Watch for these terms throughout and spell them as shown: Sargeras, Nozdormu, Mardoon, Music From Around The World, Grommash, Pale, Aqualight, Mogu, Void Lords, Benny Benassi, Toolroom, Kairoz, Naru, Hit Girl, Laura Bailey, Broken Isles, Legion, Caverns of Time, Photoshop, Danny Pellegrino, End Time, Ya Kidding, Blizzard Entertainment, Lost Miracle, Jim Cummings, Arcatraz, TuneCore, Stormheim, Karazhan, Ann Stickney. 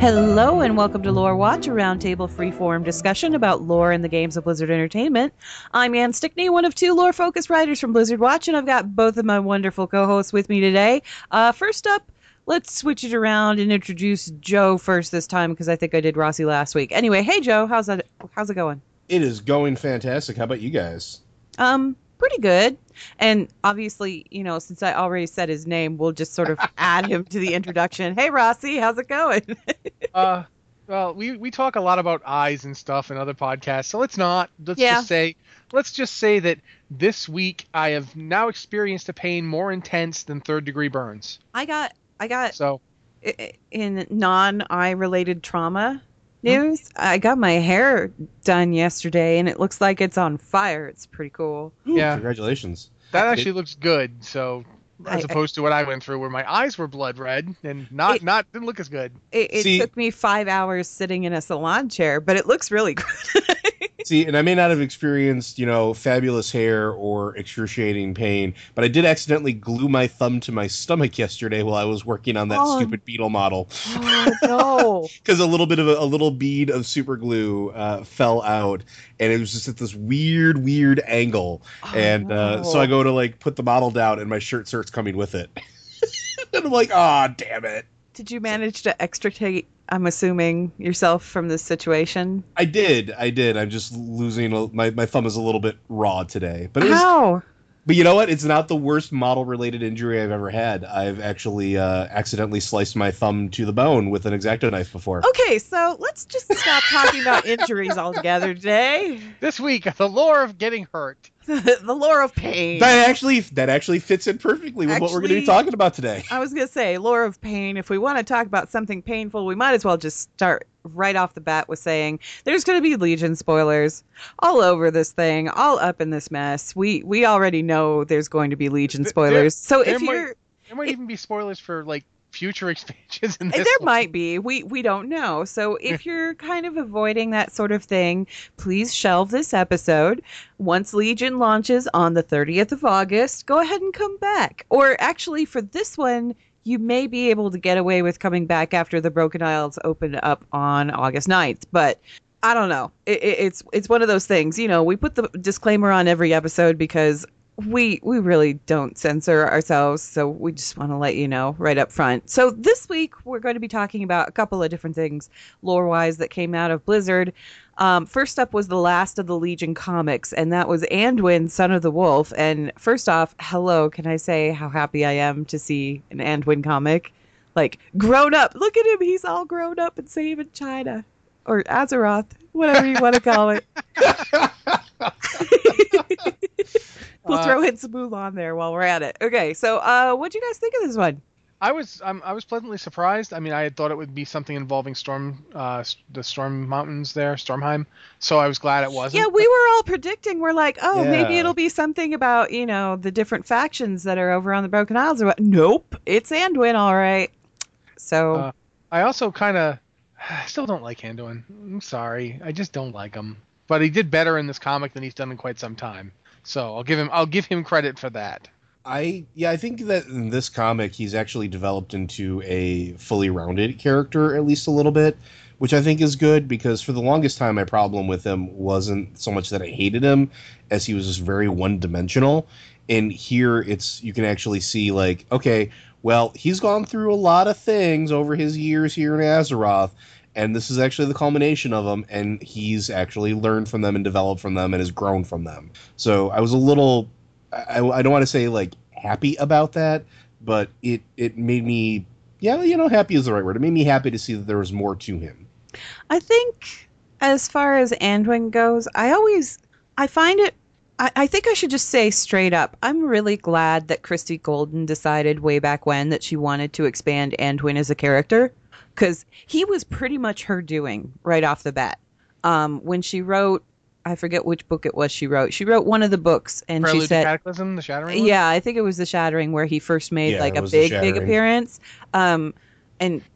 Hello and welcome to Lore Watch, a roundtable free-form discussion about lore in the games of Blizzard Entertainment. I'm Ann Stickney, one of two lore-focused writers from Blizzard Watch, and I've got both of my wonderful co-hosts with me today. First up, let's switch it around and introduce Joe first this time, because I think I did Rossi last week. Anyway, hey Joe, how's it going? It is going fantastic. How about you guys? Pretty good. And obviously, you know, since I already said his name, we'll just sort of add him to the introduction. Hey, Rossi, how's it going? Well, we talk a lot about eyes and stuff in other podcasts, so let's just say that this week I have now experienced a pain more intense than third-degree burns. I got so in non-eye related trauma news. I got my hair done yesterday, and it looks like it's on fire. It's pretty cool. Yeah, congratulations. That actually looks good. So, as opposed to what I went through, where my eyes were blood red and didn't look as good. It took me 5 hours sitting in a salon chair, but it looks really good. See, and I may not have experienced, you know, fabulous hair or excruciating pain, but I did accidentally glue my thumb to my stomach yesterday while I was working on that stupid beetle model. Oh, no. Because a little bead of super glue fell out, and it was just at this weird angle. So I go to, like, put the model down, and my shirt starts coming with it. And I'm like, damn it. Did you manage to extricate, I'm assuming, yourself from this situation? I did. I'm just losing my thumb is a little bit raw today. But how? But you know what? It's not the worst model-related injury I've ever had. I've actually accidentally sliced my thumb to the bone with an X-Acto knife before. Okay, so let's just stop talking about injuries altogether today. This week, the lore of getting hurt. The lore of pain. That actually fits in perfectly with what we're going to be talking about today. I was going to say, lore of pain. If we want to talk about something painful, we might as well just start right off the bat with saying there's going to be Legion spoilers all over this thing, all up in this mess. We already know there's going to be Legion spoilers. There might even be spoilers for, like, future expansions in this one. Might be. We don't know. So if you're kind of avoiding that sort of thing, please shelve this episode. Once Legion launches on the 30th of August, go ahead and come back. Or actually, for this one, you may be able to get away with coming back after the Broken Isles open up on August 9th. But I don't know. It's one of those things. You know, we put the disclaimer on every episode because we really don't censor ourselves, so we just want to let you know right up front. So this week, we're going to be talking about a couple of different things, lore-wise, that came out of Blizzard. First up was the last of the Legion comics, and that was Anduin, Son of the Wolf. And first off, hello, can I say how happy I am to see an Anduin comic? Like, grown up. Look at him. He's all grown up and saving China. Or Azeroth, whatever you want to call it. We'll throw in some Mulan there while we're at it. Okay, so what do you guys think of this one? I was pleasantly surprised. I mean, I had thought it would be something involving the Storm Mountains there, Stormheim. So I was glad it wasn't. Yeah, we were all predicting. We're like, maybe it'll be something about, you know, the different factions that are over on the Broken Isles. Nope, it's Anduin, all right. So I also still don't like Anduin. I'm sorry, I just don't like him. But he did better in this comic than he's done in quite some time. So I'll give him credit for that. I think that in this comic he's actually developed into a fully rounded character, at least a little bit, which I think is good, because for the longest time my problem with him wasn't so much that I hated him as he was just very one-dimensional. And here it's, you can actually see, like, okay, well, he's gone through a lot of things over his years here in Azeroth, and this is actually the culmination of them, and he's actually learned from them and developed from them and has grown from them. So I was a little, I don't want to say, like, happy about that, but it made me, yeah, you know, happy is the right word. It made me happy to see that there was more to him. I think as far as Anduin goes, I think I should just say straight up, I'm really glad that Christy Golden decided way back when that she wanted to expand Anduin as a character, because he was pretty much her doing right off the bat. When she wrote, I forget which book it was she wrote one of the books, and Prelude she said... Cataclysm, The Shattering one? Yeah, I think it was The Shattering where he first made a big appearance. And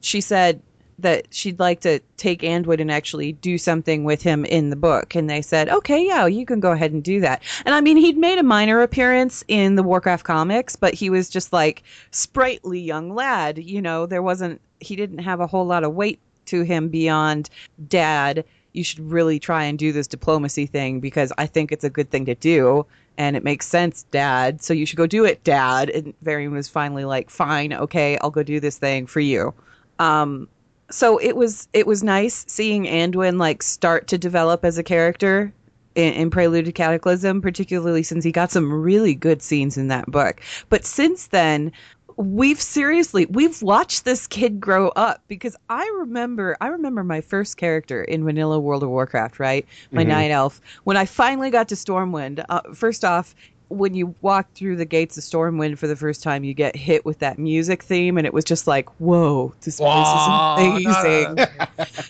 she said that she'd like to take Anduin and actually do something with him in the book. And they said, okay, yeah, you can go ahead and do that. And I mean, he'd made a minor appearance in the Warcraft comics, but he was just like sprightly young lad. You know, he didn't have a whole lot of weight to him beyond, dad, you should really try and do this diplomacy thing because I think it's a good thing to do. And it makes sense, dad. So you should go do it, dad. And Varian was finally like, fine, okay, I'll go do this thing for you. So it was nice seeing Anduin like start to develop as a character in Prelude to Cataclysm, particularly since he got some really good scenes in that book. But since then, we've watched this kid grow up, because I remember my first character in vanilla World of Warcraft, right? My night elf. When I finally got to Stormwind, first off, when you walk through the gates of Stormwind for the first time, you get hit with that music theme, and it was just like, whoa, this place is amazing.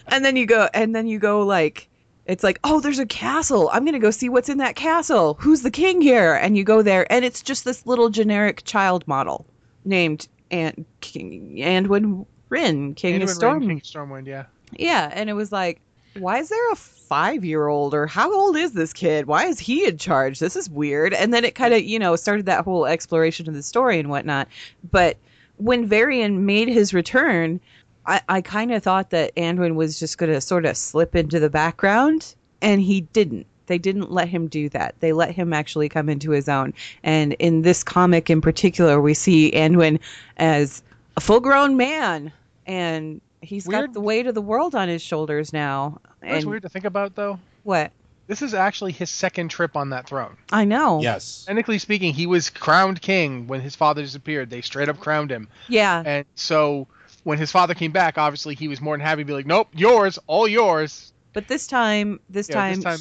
And then you go like, it's like, oh, there's a castle. I'm going to go see what's in that castle. Who's the king here? And you go there, and it's just this little generic child model named Anduin Rin, King of Stormwind. Yeah. Yeah, and it was like, why is there a 5-year-old, or how old is this kid? Why is he in charge? This is weird. And then it kind of, you know, started that whole exploration of the story and whatnot. But when Varian made his return, I kind of thought that Anduin was just going to sort of slip into the background, and he didn't. They didn't let him do that. They let him actually come into his own. And in this comic in particular, we see Anduin as a full-grown man, and he's got the weight of the world on his shoulders now. That's weird to think about, though. What? This is actually his second trip on that throne. I know. Yes. Technically speaking, he was crowned king when his father disappeared. They straight up crowned him. Yeah. And so when his father came back, obviously he was more than happy to be like, nope, yours, all yours. But this time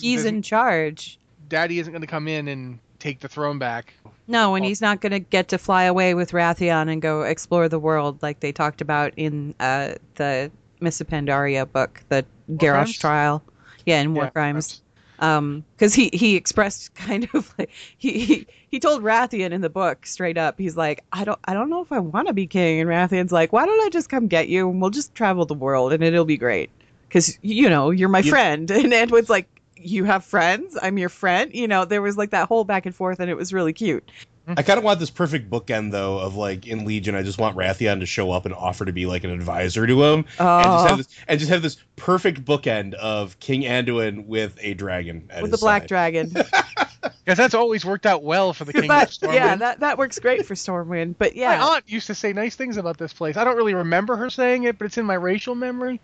he's in charge. Daddy isn't going to come in and take the throne back. No, and he's not going to get to fly away with Wrathion and go explore the world like they talked about in the Mists of Pandaria book, the Garrosh trial. Yeah, in War Crimes. Because he expressed kind of like, he told Wrathion in the book straight up, he's like, I don't know if I want to be king. And Rathion's like, why don't I just come get you and we'll just travel the world and it'll be great. Because, you know, you're my friend. And Anduin's like, you have friends? I'm your friend? You know, there was like that whole back and forth, and it was really cute. I kind of want this perfect bookend, though, of like in Legion, I just want Wrathion to show up and offer to be like an advisor to him. Oh. And just have this perfect bookend of King Anduin with a dragon. With a black dragon. Because that's always worked out well for the King of Stormwind. Yeah, that works great for Stormwind. But yeah. My aunt used to say nice things about this place. I don't really remember her saying it, but it's in my racial memory.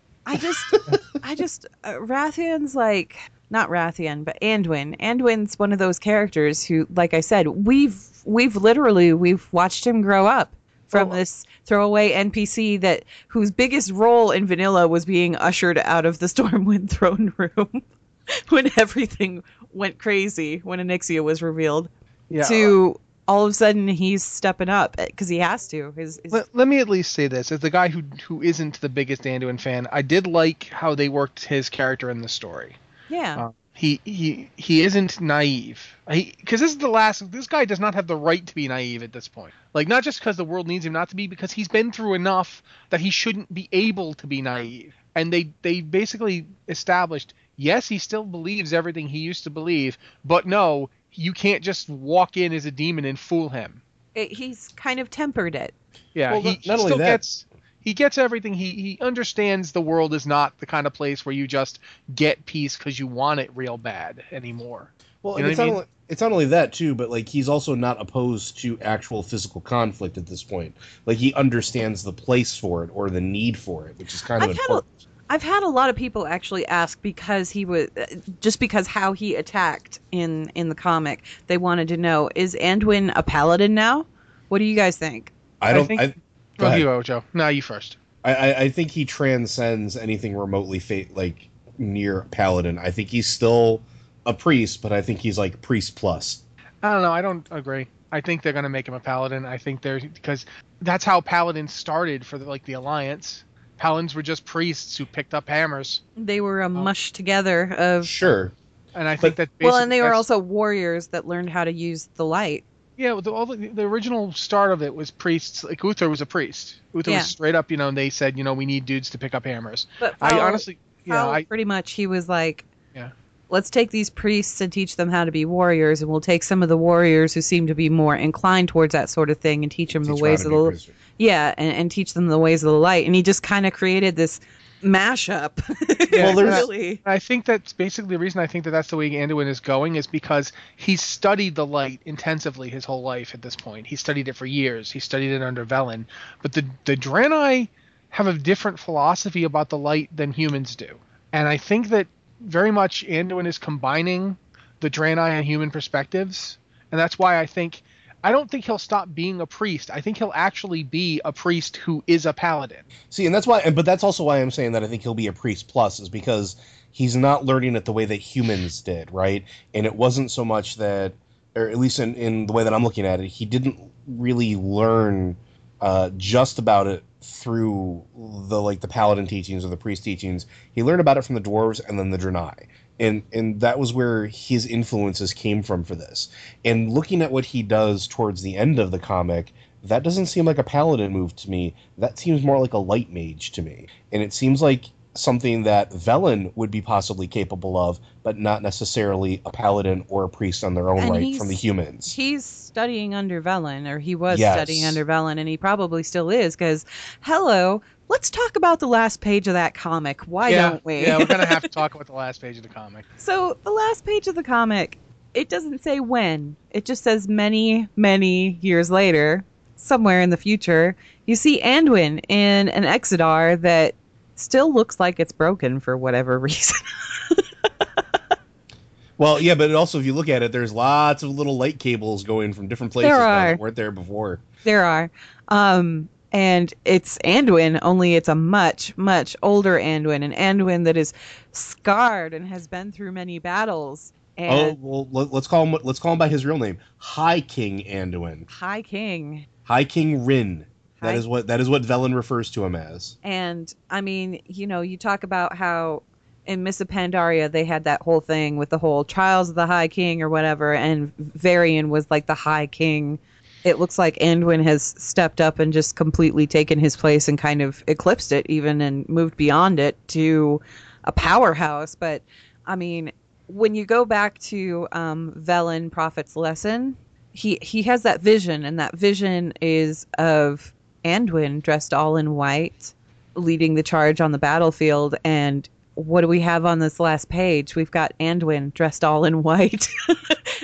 Rathion's like, not Wrathion, but Anduin. Anduin's one of those characters who, like I said, we've watched him grow up from this throwaway NPC whose biggest role in vanilla was being ushered out of the Stormwind throne room when everything went crazy, when Onyxia was revealed, to all of a sudden he's stepping up because he has to. Let me at least say this. As the guy who isn't the biggest Anduin fan, I did like how they worked his character in the story. Yeah. He isn't naive. Because this guy does not have the right to be naive at this point. Like, not just because the world needs him not to be, because he's been through enough that he shouldn't be able to be naive. And they basically established, yes, he still believes everything he used to believe, but no, you can't just walk in as a demon and fool him. he's kind of tempered it. Yeah, well, he still gets... He gets everything. He understands the world is not the kind of place where you just get peace because you want it real bad anymore. Well, you know it's not only that, too, but like he's also not opposed to actual physical conflict at this point. Like he understands the place for it or the need for it, which is kind of important. I've had a lot of people actually ask because he was just because how he attacked in the comic. They wanted to know, is Anduin a paladin now? What do you guys think? Go ahead. You, Joe. No, you first. I think he transcends anything remotely like near paladin. I think he's still a priest, but I think he's like priest plus. I don't know. I don't agree. I think they're going to make him a paladin. I think they're because that's how paladins started for the Alliance. Paladins were just priests who picked up hammers. They were a mush together of sure. And I think that well, and they were also warriors that learned how to use the light. Yeah, the original start of it was priests. Like Uther was a priest. Uther was straight up, and they said, we need dudes to pick up hammers. But pretty much he was like, let's take these priests and teach them how to be warriors, and we'll take some of the warriors who seem to be more inclined towards that sort of thing and teach them the ways of the and teach them the ways of the light. And he just kind of created this mashup. Yeah, really. I think that's basically the reason I think that's the way Anduin is going is because he studied the light intensively his whole life at this point. He studied it for years. He studied it under Velen. But the Draenei have a different philosophy about the light than humans do. And I think that very much Anduin is combining the Draenei and human perspectives. And that's why I don't think he'll stop being a priest. I think he'll actually be a priest who is a paladin. See, and that's why, but that's also why I'm saying that I think he'll be a priest plus is because he's not learning it the way that humans did, right? And it wasn't so much that, or at least in the way that I'm looking at it, he didn't really learn just about it through the paladin teachings or the priest teachings. He learned about it from the dwarves and then the Draenei. And that was where his influences came from for this. And looking at what he does towards the end of the comic, that doesn't seem like a paladin move to me. That seems more like a light mage to me. And it seems like something that Velen would be possibly capable of, but not necessarily a paladin or a priest on their own right from the humans. He's studying under Velen, or he was studying under Velen, and he probably still is, because, hello... Let's talk about the last page of that comic. Why don't we? Yeah, we're going to have to talk about the last page of the comic. So the last page of the comic, it doesn't say when. It just says many, many years later, somewhere in the future, you see Anduin in an Exodar that still looks like it's broken for whatever reason. Well, yeah, but also if you look at it, there's lots of little light cables going from different places that weren't there before. There are. And it's Anduin, only it's a much, much older Anduin, an Anduin that is scarred and has been through many battles. And let's call him by his real name, High King Anduin. High King Rin. That is what Velen refers to him as. And I mean, you talk about how in Mists of Pandaria they had that whole thing with the whole Trials of the High King or whatever, and Varian was like the High King. It looks like Anduin has stepped up and just completely taken his place and kind of eclipsed it even and moved beyond it to a powerhouse. But, I mean, when you go back to Velen, Prophet's Lesson, he has that vision, and that vision is of Anduin dressed all in white, leading the charge on the battlefield. And what do we have on this last page? We've got Anduin dressed all in white,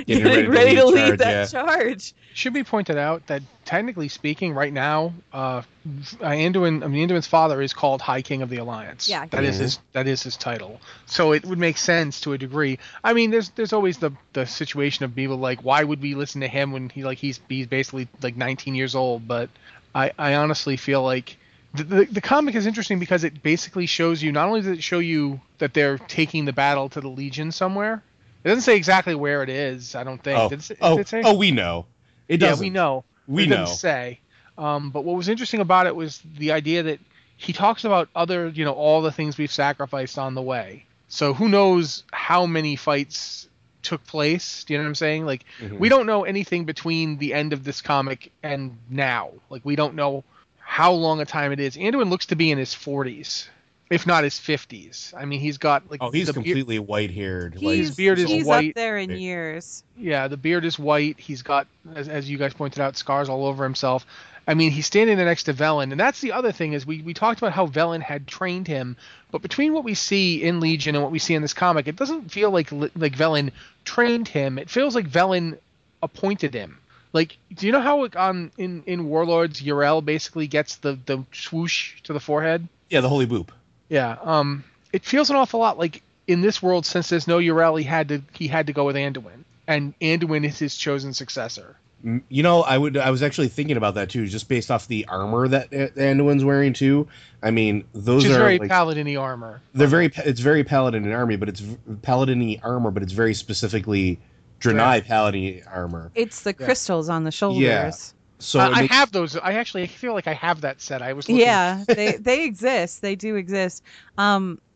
getting ready to lead that charge. Should be pointed out that technically speaking, right now, Anduin's father is called High King of the Alliance. Yeah, that is his title. So it would make sense to a degree. I mean, there's always the situation of people like, why would we listen to him when he's basically 19 years old? But I honestly feel like the comic is interesting because it basically shows you, not only does it show you that they're taking the battle to the Legion somewhere. It doesn't say exactly where it is. I don't think. Oh, we know. It doesn't. Yeah, we know. We know. Didn't say. But what was interesting about it was the idea that he talks about other, all the things we've sacrificed on the way. So who knows how many fights took place? Do you know what I'm saying? We don't know anything between the end of this comic and now. We don't know how long a time it is. Anduin looks to be in his 40s. if not his 50s. I mean, he's got like he's completely white-haired. His beard is white. He's up there in years. Yeah, the beard is white. He's got, as you guys pointed out, scars all over himself. I mean, he's standing there next to Velen, and that's the other thing is we talked about how Velen had trained him, but between what we see in Legion and what we see in this comic, it doesn't feel like Velen trained him. It feels like Velen appointed him. Like, do you know how in Warlords, Urel basically gets the swoosh to the forehead? Yeah, the holy boop. Yeah, it feels an awful lot like in this world, since there's no Urel, he had to go with Anduin, and Anduin is his chosen successor. You know, I was actually thinking about that too, just based off the armor that Anduin's wearing too. I mean, those are very like, paladin-y armor. It's very paladin-y armor, but it's very specifically Draenei paladin-y armor. It's the crystals on the shoulders. Yeah. So I have those. I actually feel like I have that set. I was looking. Yeah, they exist. They do exist. The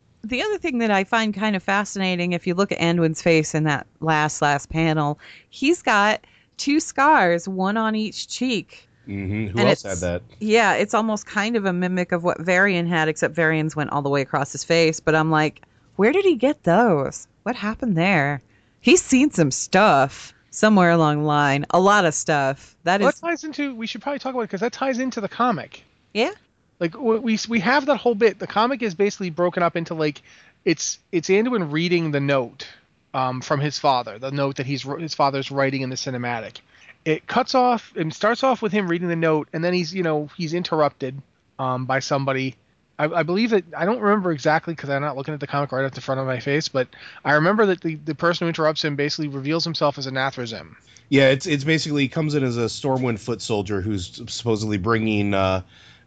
other thing that I find kind of fascinating, if you look at Anduin's face in that last panel, he's got 2 scars, one on each cheek. Mm-hmm. Who else had that? Yeah, it's almost kind of a mimic of what Varian had, except Varian's went all the way across his face. But I'm like, where did he get those? What happened there? He's seen some stuff. Somewhere along the line, a lot of stuff. That ties into, we should probably talk about it because that ties into the comic. Yeah. Like, we have that whole bit. The comic is basically broken up into, like, it's Anduin reading the note from his father, the note that his father's writing in the cinematic. It cuts off and starts off with him reading the note, and then he's interrupted by somebody. I believe that, I don't remember exactly because I'm not looking at the comic right off the front of my face, but I remember that the person who interrupts him basically reveals himself as a Nathrezim. Yeah, it's basically comes in as a Stormwind foot soldier who's supposedly bringing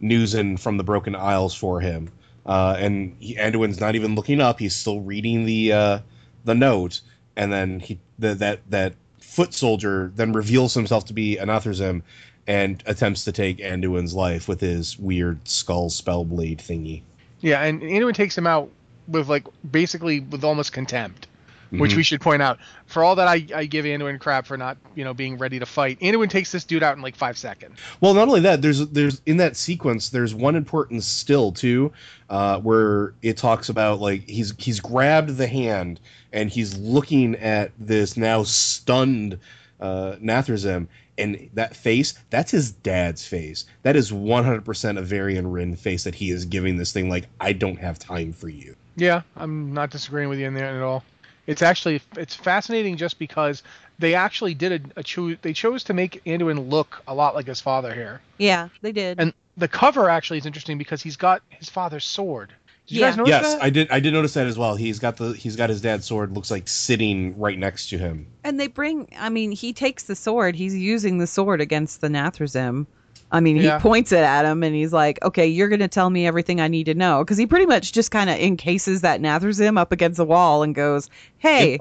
news in from the Broken Isles for him. And Anduin's not even looking up. He's still reading the note. And then that foot soldier then reveals himself to be a Nathrezim and attempts to take Anduin's life with his weird skull spell blade thingy. Yeah, and Anduin takes him out with, like, basically with almost contempt, which we should point out. For all that I give Anduin crap for not, being ready to fight, Anduin takes this dude out in, like, 5 seconds. Well, not only that, there's in that sequence, there's one important still, too, where it talks about, like, he's grabbed the hand, and he's looking at this now stunned Nathrezim, and that face, that's his dad's face. That is 100% a Varian Rin face that he is giving this thing, like, I don't have time for you. Yeah, I'm not disagreeing with you in there at all. It's actually, it's fascinating just because they actually did they chose to make Anduin look a lot like his father here. Yeah, they did. And the cover actually is interesting because he's got his father's sword. Did you guys notice that? Yes, I did notice that as well. He's got his dad's sword, looks like, sitting right next to him. And he takes the sword. He's using the sword against the Nathrezim. I mean, he points it at him and he's like, okay, you're going to tell me everything I need to know. Because he pretty much just kind of encases that Nathrezim up against the wall and goes, hey.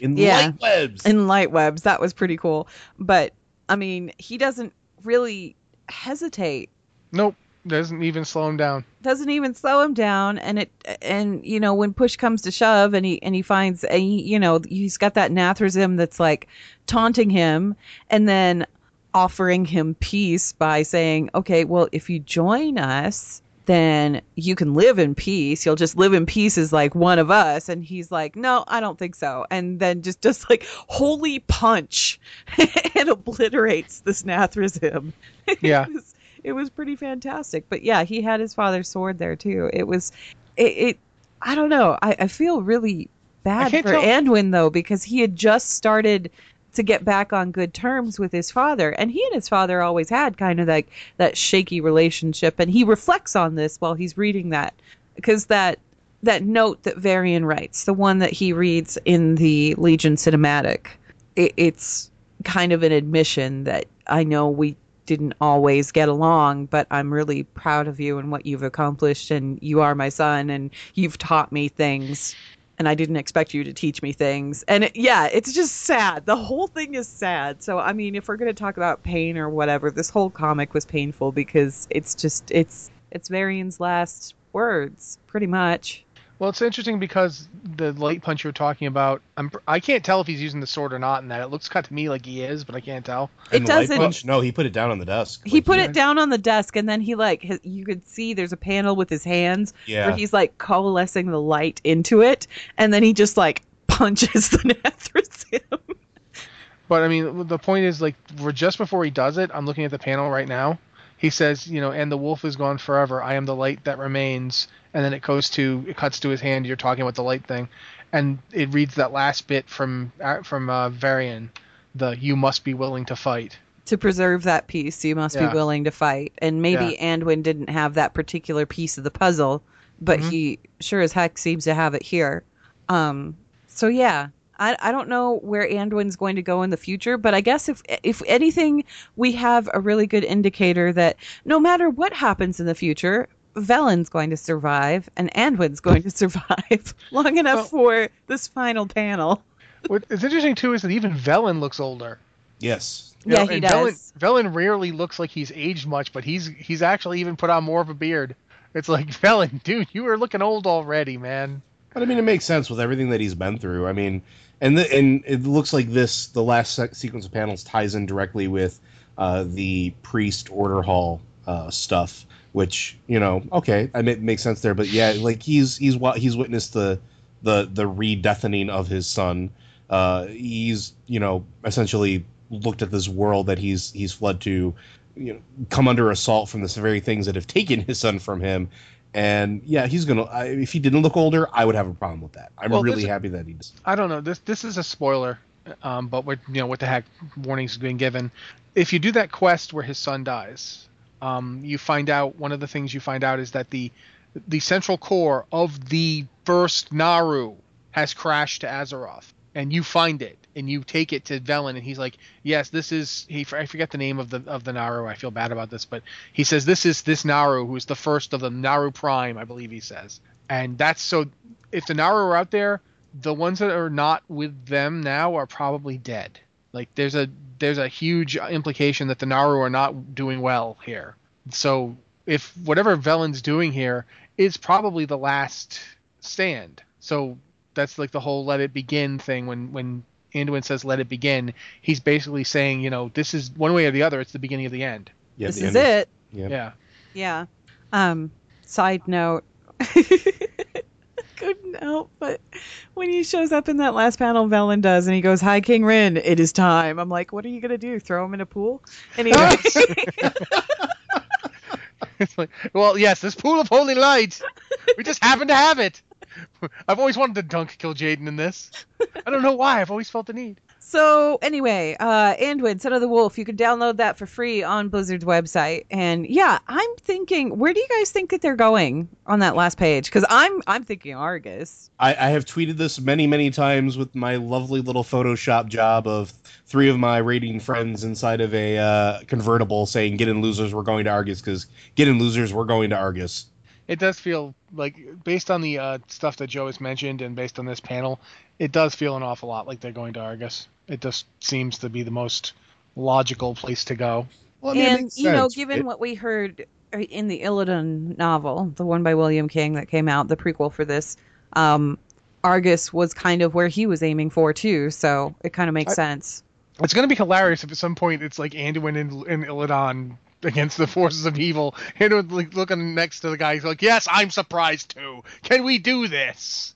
In light webs. That was pretty cool. But, I mean, he doesn't really hesitate. Nope. Doesn't even slow him down. And when push comes to shove, and he finds, he's got that Nathrezim that's like taunting him, and then offering him peace by saying, okay, well, if you join us, then you can live in peace. You'll just live in peace as like one of us. And he's like, no, I don't think so. And then just like holy punch, and obliterates this Nathrezim. Yeah. It was pretty fantastic. But yeah, he had his father's sword there too. It was, I don't know. I feel really bad for Anduin though, because he had just started to get back on good terms with his father. And he and his father always had kind of like that shaky relationship. And he reflects on this while he's reading that. Because that note that Varian writes, the one that he reads in the Legion cinematic, it's kind of an admission that I know we didn't always get along, but I'm really proud of you and what you've accomplished, and you are my son, and you've taught me things, and I didn't expect you to teach me things. And it's just sad. The whole thing is sad. So I mean, if we're going to talk about pain or whatever, this whole comic was painful because it's Varian's last words pretty much. Well, it's interesting because the light punch you're talking about, I can't tell if he's using the sword or not in that. It looks cut to me like he is, but I can't tell. And it doesn't. Light punch? No, he put it down on the desk. He put it down on the desk, and then he you could see there's a panel with his hands where he's coalescing the light into it, and then he just punches the Nathrezim. But I mean, the point is, just before he does it, I'm looking at the panel right now. He says, and the wolf is gone forever. I am the light that remains. And then it cuts to his hand. You're talking about the light thing. And it reads that last bit from Varian, you must be willing to fight. To preserve that piece, you must be willing to fight. And maybe Anduin didn't have that particular piece of the puzzle, but he sure as heck seems to have it here. I don't know where Anduin's going to go in the future, but I guess if anything, we have a really good indicator that no matter what happens in the future, Velen's going to survive and Anduin's going to survive long enough for this final panel. What is interesting, too, is that even Velen looks older. Yes. He does. Velen rarely looks like he's aged much, but he's actually even put on more of a beard. It's like, Velen, dude, you were looking old already, man. But, I mean, it makes sense with everything that he's been through. I mean... And it looks like the last sequence of panels ties in directly with the priest order hall stuff, which, it makes sense there. But yeah, he's witnessed the re-deathening of his son. He's essentially looked at this world that he's fled to, come under assault from the very things that have taken his son from him. And yeah, he's gonna. If he didn't look older, I would have a problem with that. I'm really happy that he does. I don't know. This is a spoiler, but what the heck? Warning's been given. If you do that quest where his son dies, you find out one of the things you find out is that the central core of the first Naru has crashed to Azeroth, and you find it and you take it to Velen, and he's like, "Yes, this is." I forget the name of the Naru. I feel bad about this, but he says this is this Naru who is the first of the Naru Prime, I believe he says. And that's so. If the Naru are out there, the ones that are not with them now are probably dead. There's a huge implication that the Naru are not doing well here. So if whatever Velen's doing here is probably the last stand. So. That's the whole let it begin thing. When Anduin says let it begin, he's basically saying, this is one way or the other. It's the beginning of the end. Yeah, this is it. Yeah. Side note. Couldn't help, but when he shows up in that last panel, Velen does, and he goes, "Hi, King Rin, it is time." I'm like, what are you going to do? Throw him in a pool? Anyway. It's like, well, yes, this pool of holy light. We just happen to have it. I've always wanted to kill Jaden in this. I don't know why. I've always felt the need. So anyway, Anduin, Son of the Wolf, you can download that for free on Blizzard's website. And yeah, I'm thinking, where do you guys think that they're going on that last page? Because I'm thinking Argus. I have tweeted this many, many times with my lovely little Photoshop job of three of my raiding friends inside of a convertible saying, "Get in, losers, we're going to Argus," because get in, losers, we're going to Argus. It does feel like, based on the stuff that Joe has mentioned and based on this panel, it does feel an awful lot like they're going to Argus. It just seems to be the most logical place to go. Well, and, given what we heard in the Illidan novel, the one by William King that came out, the prequel for this, Argus was kind of where he was aiming for, too. So it kind of makes sense. It's going to be hilarious if at some point it's like Anduin and Illidan against the forces of evil, and looking next to the guy, he's like, "Yes, I'm surprised too. Can we do this?"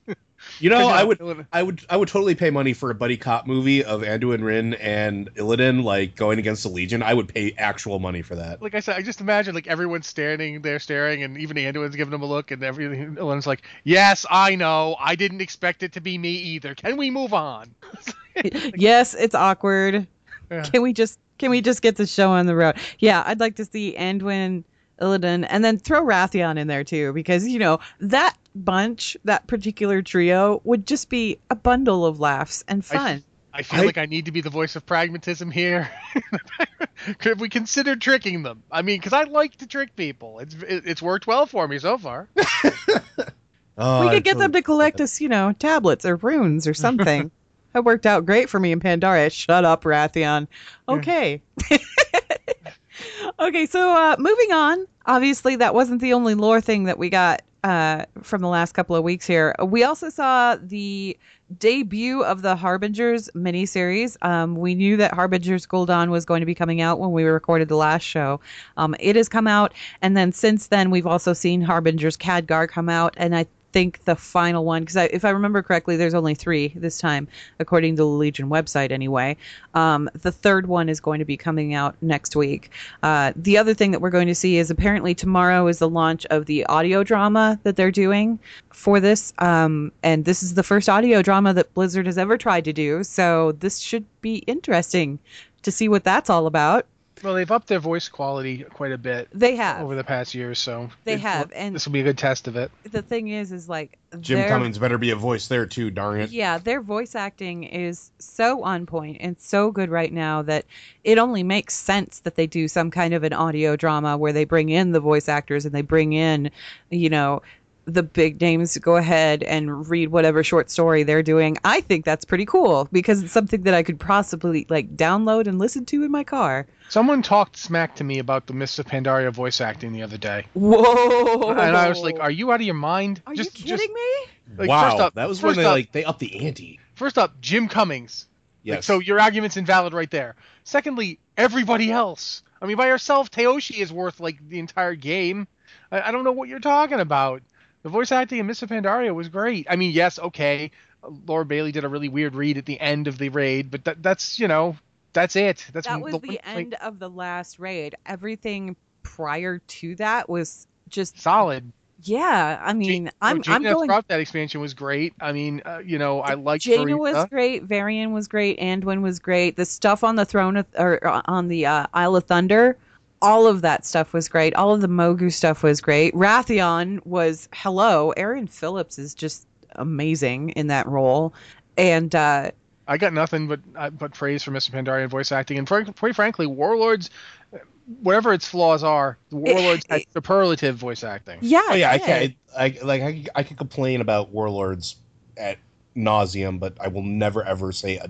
I would totally pay money for a buddy cop movie of Anduin, Rin, and Illidan going against the Legion. I would pay actual money for that. Like I said, I just imagine everyone's standing there staring, and even Anduin's giving him a look, and everything. Illidan's like, "Yes, I know. I didn't expect it to be me either. Can we move on?" Yes, it's awkward. Yeah. Can we just get the show on the road? Yeah, I'd like to see Anduin, Illidan, and then throw Wrathion in there too, because, that bunch, that particular trio, would just be a bundle of laughs and fun. I feel like I need to be the voice of pragmatism here. Could we consider tricking them? I mean, because I like to trick people. It's worked well for me so far. We could get them to collect us, tablets or runes or something. That worked out great for me in Pandaria. Shut up, Wrathion. Okay. Yeah. Okay, so moving on. Obviously, that wasn't the only lore thing that we got from the last couple of weeks here. We also saw the debut of the Harbingers miniseries. We knew that Harbingers Gul'dan was going to be coming out when we recorded the last show. It has come out, and then since then we've also seen Harbingers Khadgar come out, and I think the final one, because if I remember correctly, there's only 3 this time, according to the Legion website anyway. The third one is going to be coming out next week. The other thing that we're going to see is apparently tomorrow is the launch of the audio drama that they're doing for this. And this is the first audio drama that Blizzard has ever tried to do. So this should be interesting to see what that's all about. Well, they've upped their voice quality quite a bit. They have. Over the past year or so. They have. And this will be a good test of it. The thing is like... Jim Cummings better be a voice there too, darn it. Yeah, their voice acting is so on point and so good right now that it only makes sense that they do some kind of an audio drama where they bring in the voice actors and they bring in, you know... the big names to go ahead and read whatever short story they're doing. I think that's pretty cool because it's something that I could possibly like download and listen to in my car. Someone talked smack to me about the Mists of Pandaria voice acting the other day. Whoa! And I was like, "Are you out of your mind? Are you kidding me?" Like, wow, that was when they upped the ante. First up, Jim Cummings. Yes. Like, so your argument's invalid right there. Secondly, everybody else. I mean, by yourself, Teoshi is worth like the entire game. I don't know what you're talking about. The voice acting in Mists of Pandaria was great. I mean, yes, okay, Laura Bailey did a really weird read at the end of the raid, but that's, you know, that's it. That was the end of the last raid. Everything prior to that was just... solid. Yeah, I mean, I'm going... that expansion was great. I mean, I liked... Jaina was great, Varian was great, Anduin was great. The stuff on the Throne of... or on the Isle of Thunder... all of that stuff was great. All of the Mogu stuff was great. Wrathion was hello. Aaron Phillips is just amazing in that role. And I got nothing but praise for Mr. Pandaria voice acting. And quite frankly, Warlords, whatever its flaws are, the Warlords had superlative voice acting. Yeah, oh, yeah. I can complain about Warlords at nauseum, but I will never ever say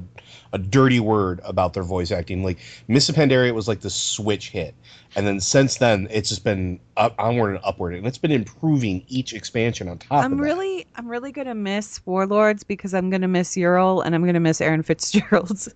a dirty word about their voice acting. Like Mists of Pandaria was like the switch hit, and then since then it's just been onward and upward, and it's been improving each expansion on top of that. I'm really gonna miss Warlords because I'm gonna miss Ural, and I'm gonna miss Aaron Fitzgerald's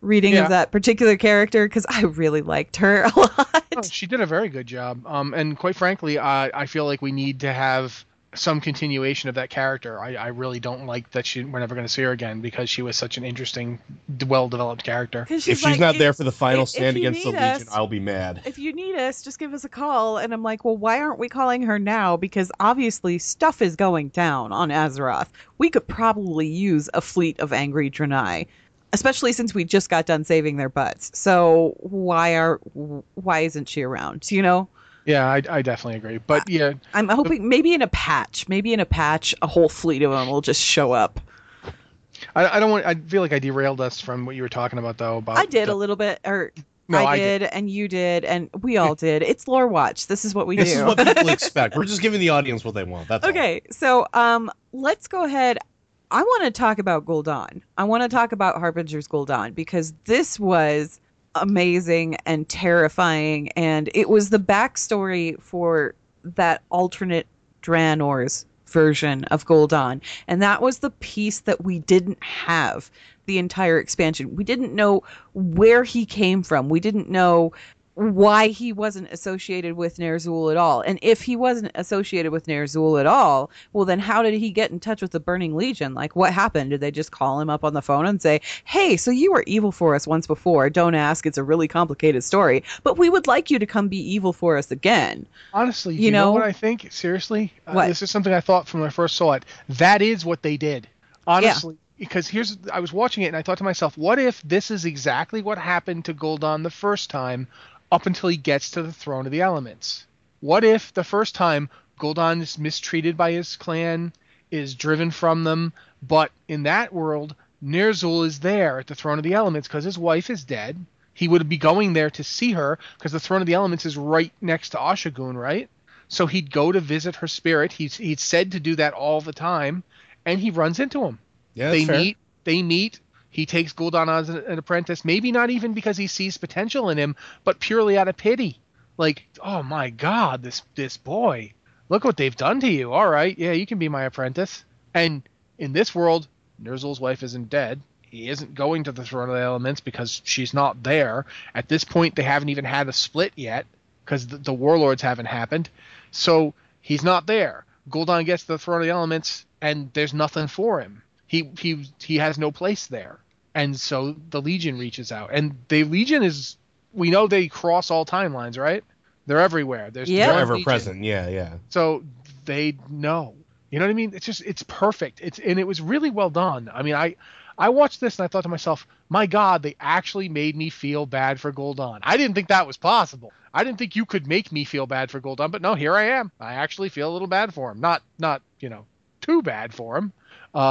reading of that particular character because I really liked her a lot. Oh, she did a very good job, and quite frankly, I feel like we need to have some continuation of that character. I really don't like that we're never going to see her again because she was such an interesting, well-developed character. If she's like, not there for the final stand against the Legion, I'll be mad. If you need us, just give us a call. And I'm like, well, why aren't we calling her now? Because obviously stuff is going down on Azeroth. We could probably use a fleet of angry Draenei, especially since we just got done saving their butts. So why isn't she around, you know? Yeah, I definitely agree. But yeah, I'm hoping maybe in a patch, a whole fleet of them will just show up. I feel like I derailed us from what you were talking about, though. I did a little bit, and you did, and we all did. It's Lore Watch. This is what we do. This is what people expect. We're just giving the audience what they want. That's okay. All. So let's go ahead. I want to talk about Gul'dan. I want to talk about Harbinger's Gul'dan because this was amazing and terrifying, and it was the backstory for that alternate Draenor's version of Gul'dan, and that was the piece that we didn't have the entire expansion. We didn't know where he came from. We didn't know why he wasn't associated with Ner'zhul at all, and if he wasn't associated with Ner'zhul at all, well then how did he get in touch with the Burning Legion? Like, what happened? Did they just call him up on the phone and say, hey, so you were evil for us once before, don't ask, it's a really complicated story, but we would like you to come be evil for us again? Honestly, you know what I think? Seriously, this is something I thought from when I first saw it. That is what they did, honestly. Yeah. Because I was watching it and I thought to myself, what if this is exactly what happened to Gul'dan the first time up until he gets to the Throne of the Elements? What if the first time Gul'dan is mistreated by his clan, is driven from them, but in that world, Ner'zhul is there at the Throne of the Elements because his wife is dead. He would be going there to see her because the Throne of the Elements is right next to Ashagun, right? So he'd go to visit her spirit. He'd said to do that all the time, and he runs into him. Yeah, they meet. He takes Gul'dan as an apprentice, maybe not even because he sees potential in him, but purely out of pity. Like, oh my God, this boy. look what they've done to you. All right, yeah, you can be my apprentice. And in this world, Ner'zhul's wife isn't dead. He isn't going to the Throne of the Elements because she's not there. At this point, they haven't even had a split yet because the Warlords haven't happened. So he's not there. Gul'dan gets to the Throne of the Elements, and there's nothing for him. He has no place there. And so the Legion reaches out. And the Legion is... We know they cross all timelines, right? They're everywhere. They're ever-present, yeah. So they know. You know what I mean? It's just... It's perfect. And it was really well done. I mean, I watched this and I thought to myself, my God, they actually made me feel bad for Gul'dan. I didn't think that was possible. I didn't think you could make me feel bad for Gul'dan, but no, here I am. I actually feel a little bad for him. Not you know, too bad for him.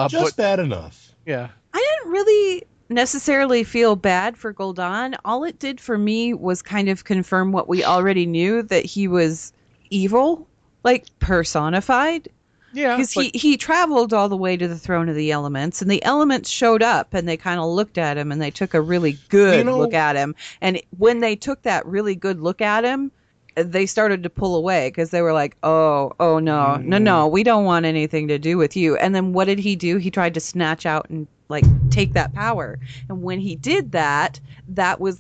Just bad enough. Yeah. I didn't really necessarily feel bad for Gul'dan. All it did for me was kind of confirm what we already knew, that he was evil, like personified. Yeah, because he traveled all the way to the Throne of the Elements, and the Elements showed up, and they kind of looked at him, and they took a really good look at him. And when they took that really good look at him, they started to pull away because they were like, oh, no, we don't want anything to do with you. And then what did he do? He tried to snatch out and like take that power. And when he did that, that was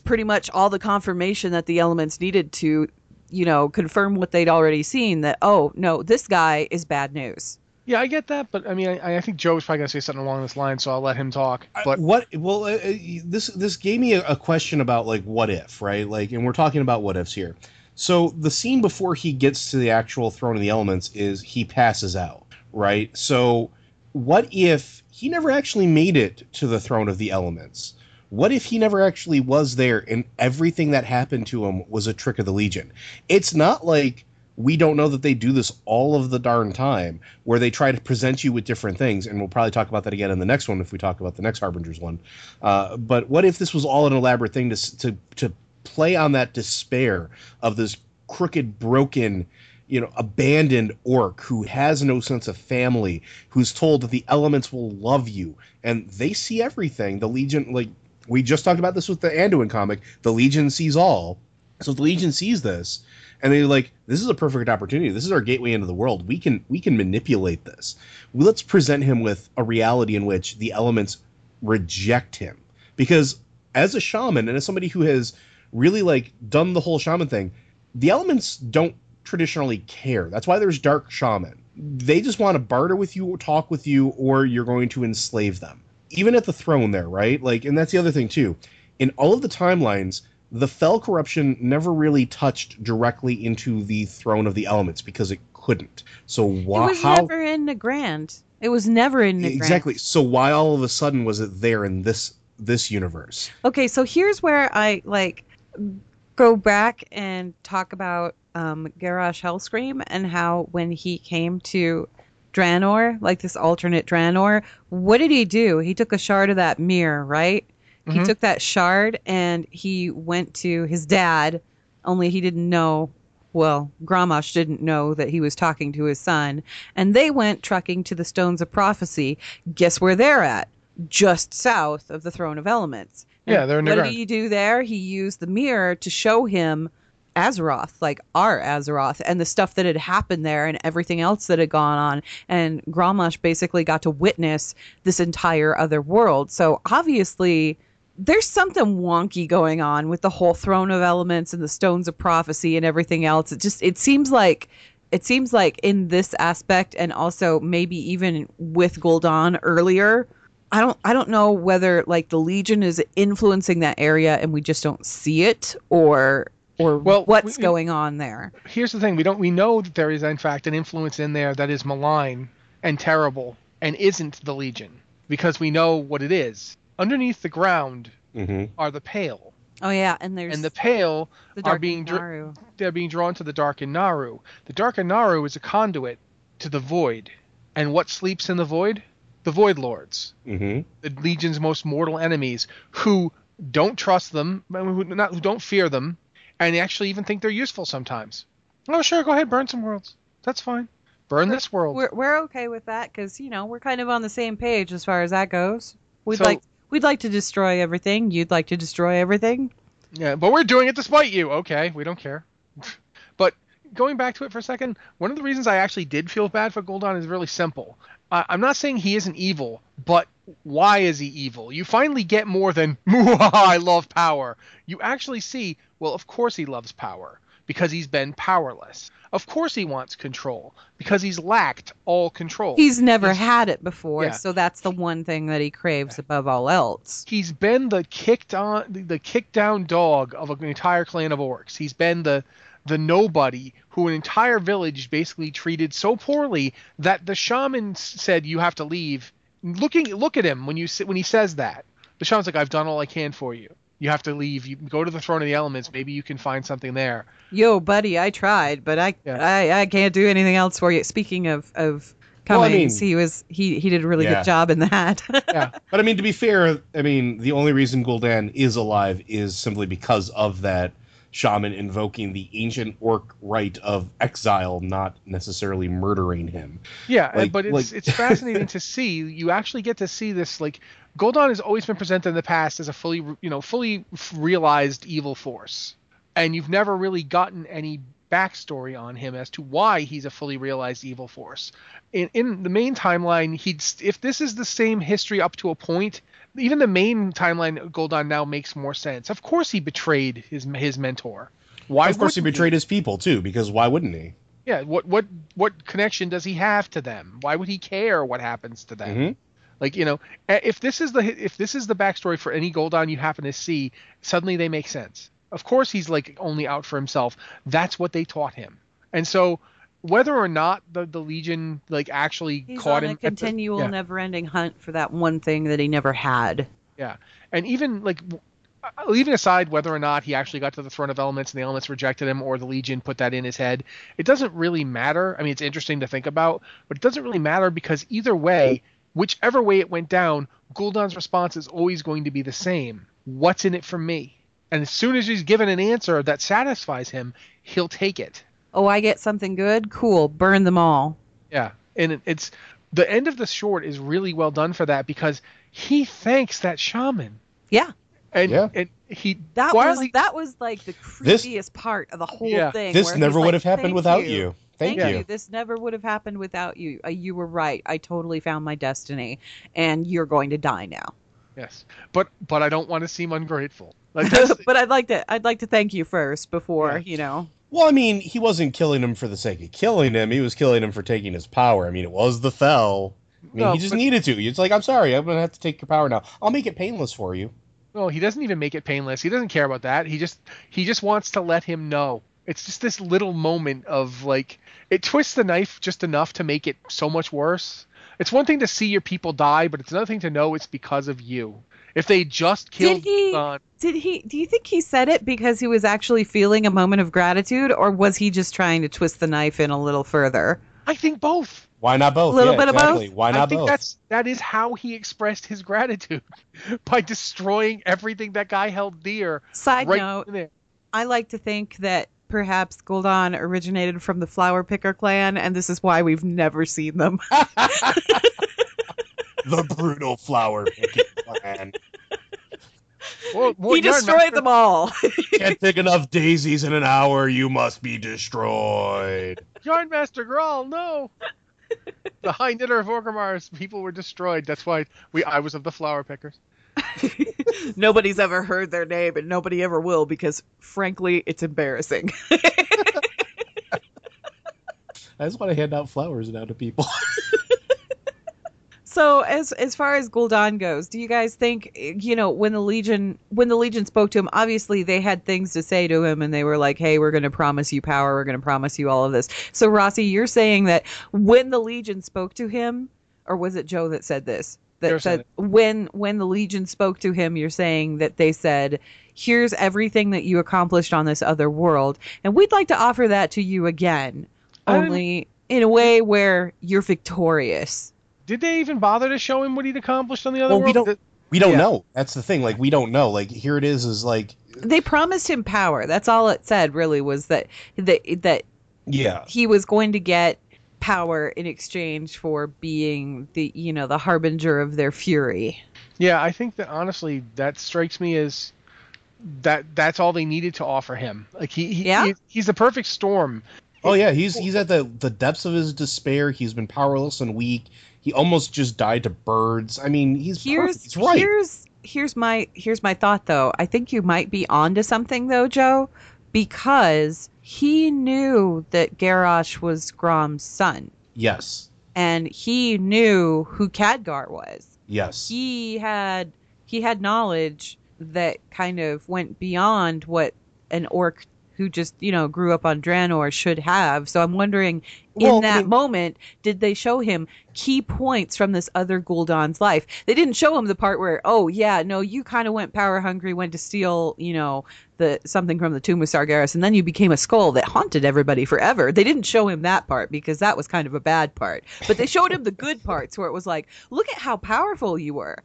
pretty much all the confirmation that the Elements needed to, you know, confirm what they'd already seen, that, oh, no, this guy is bad news. Yeah, I get that, but I mean, I think Joe was probably going to say something along this line, so I'll let him talk. But this gave me a question about, like, what if, right? Like, and we're talking about what ifs here. So the scene before he gets to the actual Throne of the Elements is he passes out, right? So what if he never actually made it to the Throne of the Elements? What if he never actually was there and everything that happened to him was a trick of the Legion? It's not like we don't know that they do this all of the darn time, where they try to present you with different things, and we'll probably talk about that again in the next one if we talk about the next Harbingers one. But what if this was all an elaborate thing to play on that despair of this crooked, broken, you know, abandoned orc who has no sense of family, who's told that the Elements will love you, and they see everything. The Legion, like... We just talked about this with the Anduin comic. The Legion sees all. So if the Legion sees this, and they're like, this is a perfect opportunity. This is our gateway into the world. We can manipulate this. Let's present him with a reality in which the Elements reject him. Because as a shaman, and as somebody who has really, like, done the whole shaman thing, the Elements don't traditionally care. That's why there's Dark Shaman. They just want to barter with you, or talk with you, or you're going to enslave them. Even at the throne there, right? Like, and that's the other thing, too. In all of the timelines, the Fell corruption never really touched directly into the Throne of the Elements because it couldn't. So why... It was never in Nagrand. Exactly. So why all of a sudden was it there in this universe? Okay, so here's where I, like, go back and talk about Garrosh Hellscream and how when he came to... Draenor, like this alternate Draenor, what did he do? He took a shard of that mirror, right? Mm-hmm. He took that shard and he went to his dad, only he didn't know, well, Grommash didn't know that he was talking to his son. And they went trekking to the Stones of Prophecy. Guess where they're at? Just south of the Throne of Elements. And yeah, they're in the ground. What did he do there? He used the mirror to show him Azeroth, like our Azeroth, and the stuff that had happened there and everything else that had gone on. And Grommash basically got to witness this entire other world. So obviously there's something wonky going on with the whole Throne of Elements and the Stones of Prophecy and everything else. It seems like in this aspect, and also maybe even with Gul'dan earlier, I don't know whether, like, the Legion is influencing that area and we just don't see it, or what's going on there. Here's the thing. We know that there is, in fact, an influence in there that is malign and terrible and isn't the Legion, because we know what it is. Underneath the ground are the Pale. Oh, yeah. And the Pale are being drawn to the Dark Inaru. The Dark Inaru is a conduit to the Void. And what sleeps in the Void? The Void Lords. Mm-hmm. The Legion's most mortal enemies, who don't trust them, who don't fear them, and actually even think they're useful sometimes. Oh, sure, go ahead, burn some worlds. That's fine. Burn this world. We're okay with that because, you know, we're kind of on the same page as far as that goes. We'd like to destroy everything. You'd like to destroy everything. Yeah, but we're doing it despite you. Okay, we don't care. But going back to it for a second, one of the reasons I actually did feel bad for Gul'dan is really simple. I'm not saying he isn't evil, but why is he evil? You finally get more than, I love power. You actually see, well, of course he loves power, because he's been powerless. Of course he wants control, because he's lacked all control. He's never had it before, so that's the one thing that he craves above all else. He's been the kicked down dog of an entire clan of orcs. He's been the nobody who an entire village basically treated so poorly that the shaman said, you have to leave. Look at him when he says that. The shaman's like, I've done all I can for you. You have to leave. You go to the Throne of the Elements. Maybe you can find something there. Yo, buddy, I tried, but I can't do anything else for you. Speaking of Cummings, he did a really good job in that. But I mean, to be fair, I mean, the only reason Gul'dan is alive is simply because of that shaman invoking the ancient orc rite of exile, not necessarily murdering him. It's fascinating to see. You actually get to see this, like, Gul'dan has always been presented in the past as a fully realized evil force, and you've never really gotten any backstory on him as to why he's a fully realized evil force. In the main timeline, if this is the same history up to a point, even the main timeline, Gul'dan now makes more sense. Of course, he betrayed his mentor. Why? Of course, he betrayed his people too, because why wouldn't he? Yeah. What connection does he have to them? Why would he care what happens to them? Mm-hmm. Like, you know, if this is the backstory for any Gul'dan you happen to see, suddenly they make sense. Of course, he's like only out for himself. That's what they taught him. And so, whether or not the Legion like actually caught him, he's on a continual, never-ending hunt for that one thing that he never had. Yeah, and even like leaving aside whether or not he actually got to the Throne of Elements and the Elements rejected him, or the Legion put that in his head, it doesn't really matter. I mean, it's interesting to think about, but it doesn't really matter because either way. Whichever way it went down, Gul'dan's response is always going to be the same. What's in it for me? And as soon as he's given an answer that satisfies him, he'll take it. Oh, I get something good? Cool. Burn them all. Yeah. And it's the end of the short is really well done for that because he thanks that shaman. Yeah. And he... That was like the creepiest part of the whole thing. This never would have happened without you. Thank you. This never would have happened without you. You were right. I totally found my destiny, and you're going to die now. Yes, but I don't want to seem ungrateful. Like, but I'd like to thank you first before you know. Well, I mean, he wasn't killing him for the sake of killing him. He was killing him for taking his power. I mean, it was the fell. I mean, he just needed to. It's like, I'm sorry, I'm gonna have to take your power now. I'll make it painless for you. No, he doesn't even make it painless. He doesn't care about that. He just wants to let him know. It's just this little moment of, like, it twists the knife just enough to make it so much worse. It's one thing to see your people die, but it's another thing to know it's because of you. If they just killed... Do you think he said it because he was actually feeling a moment of gratitude, or was he just trying to twist the knife in a little further? I think both. Why not both? A little bit exactly. Of both? Why not both? I think that is how he expressed his gratitude, by destroying everything that guy held dear. Side note, I like to think that perhaps Gul'dan originated from the Flower Picker clan, and this is why we've never seen them. The brutal Flower Picker clan. Well, he destroyed them all. Can't pick enough daisies in an hour. You must be destroyed. Yarnmaster Grawl, no. The High Knitter of Orgrimmar's people were destroyed. That's why I was of the Flower Pickers. Nobody's ever heard their name, and nobody ever will, because frankly it's embarrassing. I just want to hand out flowers now to people. So as far as Gul'dan goes, do you guys think, you know, when the Legion spoke to him, obviously they had things to say to him, and they were like, hey, we're going to promise you power, we're going to promise you all of this. So Rossi, you're saying that when the Legion spoke to him, or was it Joe that said this? That said, when the Legion spoke to him, you're saying that they said, here's everything that you accomplished on this other world, and we'd like to offer that to you again, only in a way where you're victorious. Did they even bother to show him what he'd accomplished on the other world? We don't know. That's the thing. Like, we don't know. Like, here it is like... They promised him power. That's all it said, really, was that he was going to get power in exchange for being the, you know, the harbinger of their fury. Yeah, I think that honestly, that strikes me as that's all they needed to offer him. Like he's the perfect storm. Oh yeah, he's at the depths of his despair. He's been powerless and weak. He almost just died to birds. I mean, he's right. Here's my thought though. I think you might be onto something though, Joe, because he knew that Garrosh was Grom's son. Yes. And he knew who Khadgar was. Yes. He had knowledge that kind of went beyond what an orc who just, grew up on Draenor should have. So I'm wondering, moment, did they show him key points from this other Gul'dan's life? They didn't show him the part where, you kind of went power hungry, went to steal, something from the tomb of Sargeras, and then you became a skull that haunted everybody forever. They didn't show him that part because that was kind of a bad part. But they showed him the good parts where it was like, look at how powerful you were.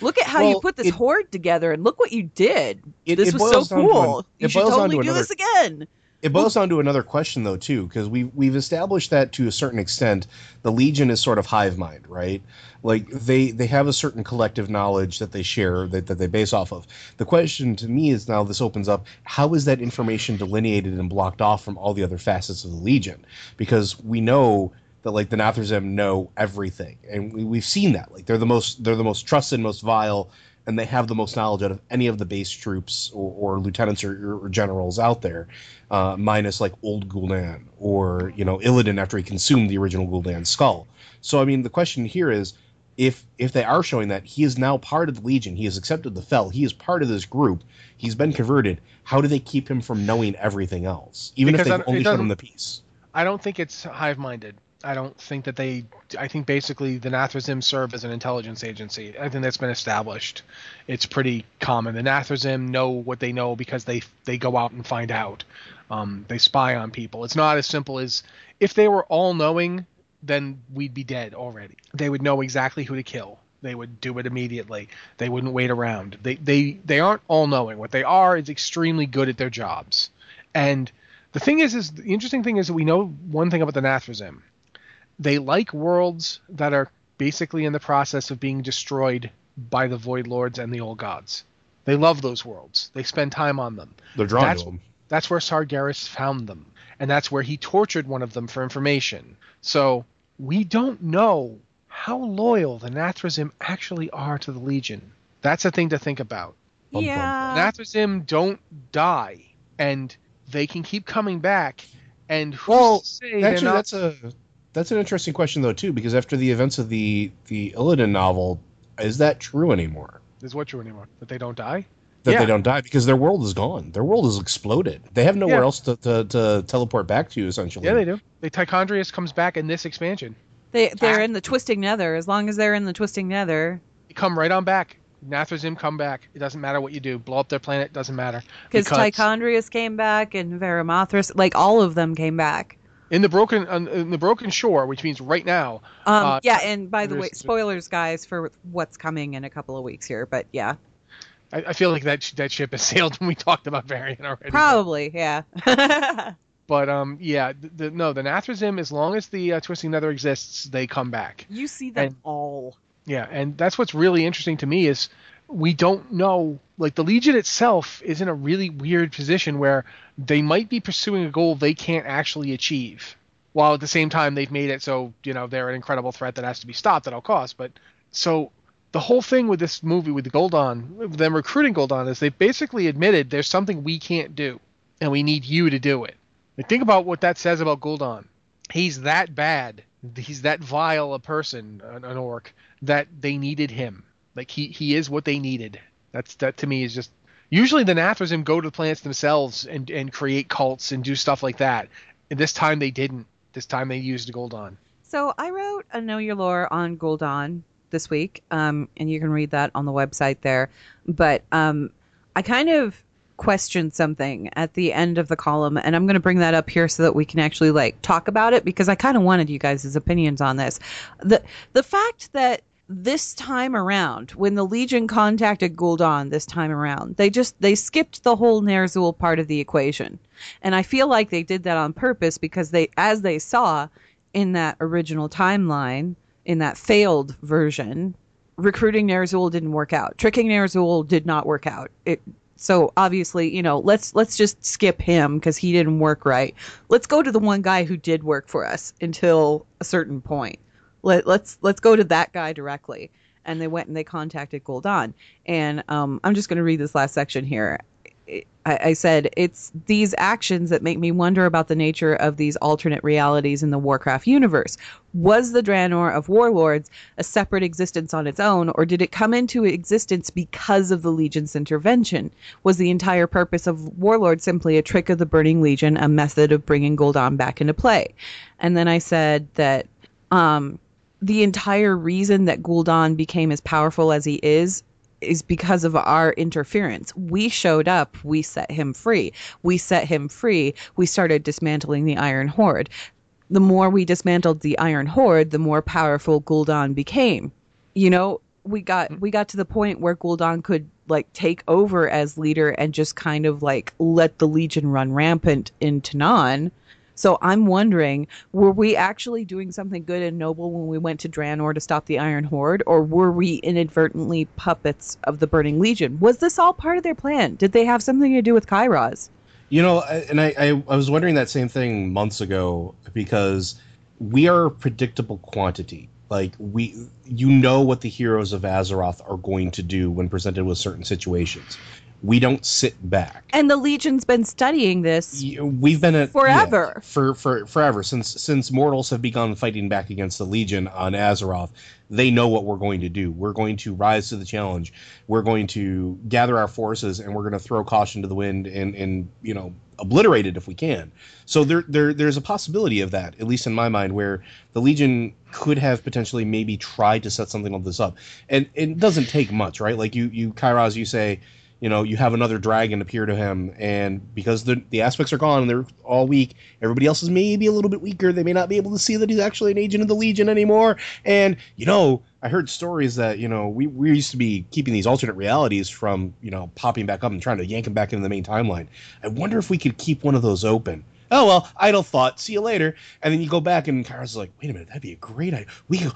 Look at how you put this horde together, and look what you did. This was so cool. You should totally do this again. It boils down to another question, though, too, because we've established that to a certain extent, the Legion is sort of hive mind, right? Like they have a certain collective knowledge that they share that they base off of. The question to me is now this opens up: how is that information delineated and blocked off from all the other facets of the Legion? Because we know that like the Nathrezim know everything, and we've seen that. Like they're the most trusted, most vile, and they have the most knowledge out of any of the base troops or lieutenants or generals out there, minus like old Gul'dan or Illidan after he consumed the original Gul'dan skull. So I mean, the question here is, if they are showing that he is now part of the Legion, he has accepted the Fel, he is part of this group, he's been converted. How do they keep him from knowing everything else, even because if they've only shown him the piece? I don't think it's hive-minded. I don't think that I think basically the Nathrezim serve as an intelligence agency. I think that's been established. It's pretty common. The Nathrezim know what they know because they go out and find out. They spy on people. It's not as simple as if they were all-knowing, then we'd be dead already. They would know exactly who to kill. They would do it immediately. They wouldn't wait around. They aren't all-knowing. What they are is extremely good at their jobs. And the thing is the interesting thing is that we know one thing about the Nathrezim. They like worlds that are basically in the process of being destroyed by the Void Lords and the Old Gods. They love those worlds. They spend time on them. They're drawn to them. That's where Sargeras found them, and that's where he tortured one of them for information. So we don't know how loyal the Nathrezim actually are to the Legion. That's a thing to think about. Yeah. Nathrezim don't die, and they can keep coming back. And who's to say they're not... That's an interesting question, though, too, because after the events of the Illidan novel, is that true anymore? Is what true anymore? That they don't die? That they don't die, because their world is gone. Their world is exploded. They have nowhere else to teleport back to, essentially. Yeah, they do. The Tichondrius comes back in this expansion. They're in the Twisting Nether. As long as they're in the Twisting Nether. They come right on back. Nathrezim come back. It doesn't matter what you do. Blow up their planet. It doesn't matter. Because Tichondrius came back, and Varamathras, all of them came back. In the broken shore, which means right now. And by the way, spoilers, guys, for what's coming in a couple of weeks here. But yeah, I feel like that ship has sailed when we talked about Varian already. Probably, yeah. But the Nathrezim, as long as the Twisting Nether exists, they come back. You see them all. Yeah, and that's what's really interesting to me is we don't know. Like the Legion itself is in a really weird position where they might be pursuing a goal they can't actually achieve, while at the same time they've made it so they're an incredible threat that has to be stopped at all costs. But so the whole thing with this movie with Gul'dan, them recruiting Gul'dan, is they basically admitted there's something we can't do, and we need you to do it. Like, think about what that says about Gul'dan. He's that bad. He's that vile a person, an orc, that they needed him. Like he is what they needed. That to me is just usually the Nathrezim go to the planets themselves and create cults and do stuff like that. And this time they didn't. This time they used Gul'dan. So I wrote a Know Your Lore on Gul'dan this week, and you can read that on the website there. But I kind of questioned something at the end of the column, and I'm going to bring that up here so that we can actually talk about it, because I kind of wanted you guys' opinions on this. The fact that this time around, when the Legion contacted Gul'dan this time around, they skipped the whole Ner'zhul part of the equation. And I feel like they did that on purpose, because as they saw in that original timeline, in that failed version, recruiting Ner'zhul didn't work out. Tricking Ner'zhul did not work out. It So obviously, you know, let's just skip him because he didn't work right. Let's go to the one guy who did work for us until a certain point. Let's go to that guy directly. And they went and they contacted Gul'dan. And I'm just going to read this last section here. I said, it's these actions that make me wonder about the nature of these alternate realities in the Warcraft universe. Was the Draenor of Warlords a separate existence on its own, or did it come into existence because of the Legion's intervention? Was the entire purpose of Warlords simply a trick of the Burning Legion, a method of bringing Gul'dan back into play? And then I said that the entire reason that Gul'dan became as powerful as he is because of our interference. We showed up, we set him free. We set him free, we started dismantling the Iron Horde. The more we dismantled the Iron Horde, the more powerful Gul'dan became. You know, we got to the point where Gul'dan could like take over as leader and just kind of like let the Legion run rampant in Tanaan. So I'm wondering, were we actually doing something good and noble when we went to Draenor to stop the Iron Horde? Or were we inadvertently puppets of the Burning Legion? Was this all part of their plan? Did they have something to do with Kairoz? You know, and I was wondering that same thing months ago, because we are a predictable quantity. Like, you know what the heroes of Azeroth are going to do when presented with certain situations. We don't sit back. And the Legion's been studying this. We've been forever. Yeah, forever since mortals have begun fighting back against the Legion on Azeroth. They know what we're going to do. We're going to rise to the challenge. We're going to gather our forces, and we're going to throw caution to the wind and you know, obliterate it if we can. So there's a possibility of that, at least in my mind, where the Legion could have potentially maybe tried to set something like this up. And it doesn't take much, right? Like you Kairoz, you say, you know, you have another dragon appear to him, and because the aspects are gone and they're all weak, everybody else is maybe a little bit weaker. They may not be able to see that he's actually an agent of the Legion anymore. And, you know, I heard stories that, you know, we used to be keeping these alternate realities from, you know, popping back up and trying to yank them back into the main timeline. I wonder if we could keep one of those open. Oh, well, idle thought. See you later. And then you go back, and Kairoz is like, wait a minute, that'd be a great idea. We could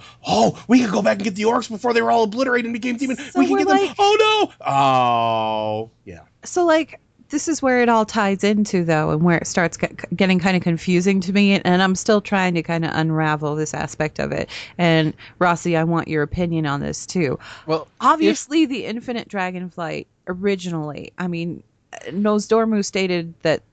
go back and get the orcs before they were all obliterated and became demon. So we can get them. Like, oh, no. Oh, yeah. So, like, this is where it all ties into, though, and where it starts getting kind of confusing to me, and I'm still trying to kind of unravel this aspect of it. And, Rossi, I want your opinion on this, too. Well, obviously, the Infinite Dragonflight originally, I mean, Nozdormu stated that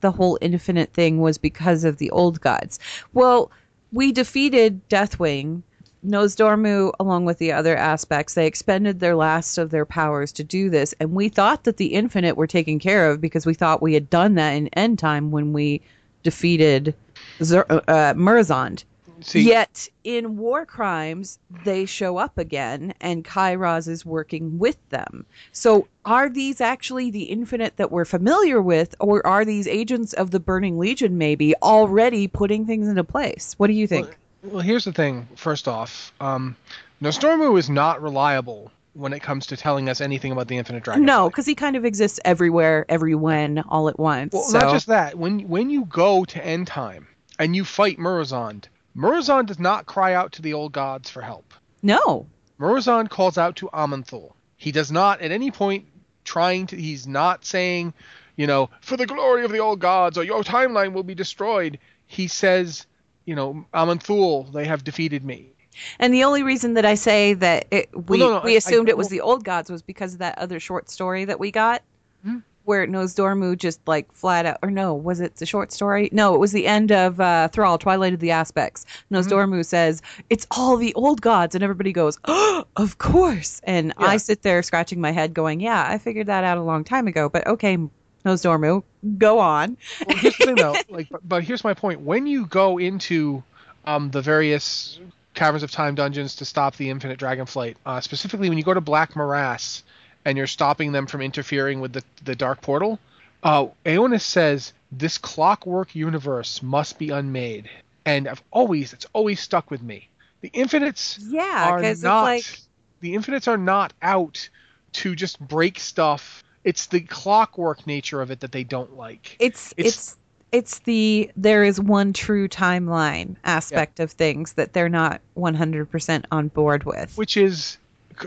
the whole infinite thing was because of the old gods. Well, we defeated Deathwing, Nozdormu, along with the other aspects. They expended their last of their powers to do this, and we thought that the infinite were taken care of because we thought we had done that in End Time when we defeated Murozond. Yet in War Crimes, they show up again, and Kairoz is working with them. So are these actually the infinite that we're familiar with, or are these agents of the Burning Legion maybe already putting things into place? What do you think? Well, here's the thing. First off, Nozdormu is not reliable when it comes to telling us anything about the Infinite Dragonflight. No, because he kind of exists everywhere, every when, all at once. Well, so. Not just that. When you go to End Time and you fight Murozond, Murozond does not cry out to the old gods for help. No. Murozond calls out to Amonthul. He does not at any point he's not saying, you know, for the glory of the old gods or your timeline will be destroyed. He says, you know, Amonthul, they have defeated me. And the only reason that I say that we assumed it was the old gods was because of that other short story that we got. Hmm? Where Nozdormu just, like, flat out... Or no, was it the short story? No, it was the end of Thrall, Twilight of the Aspects. Nozdormu says, it's all the old gods. And everybody goes, oh, of course. And yeah. I sit there scratching my head going, yeah, I figured that out a long time ago. But okay, Nozdormu, go on. Well, here's the thing, though. Like, but here's my point. When you go into the various Caverns of Time dungeons to stop the Infinite Dragonflight, specifically when you go to Black Morass... and you're stopping them from interfering with the Dark Portal, Aonis says, this clockwork universe must be unmade. And it's always stuck with me. The Infinites the Infinites are not out to just break stuff. It's the clockwork nature of it that they don't like. It's the there is one true timeline aspect of things that they're not 100% on board with. Which is...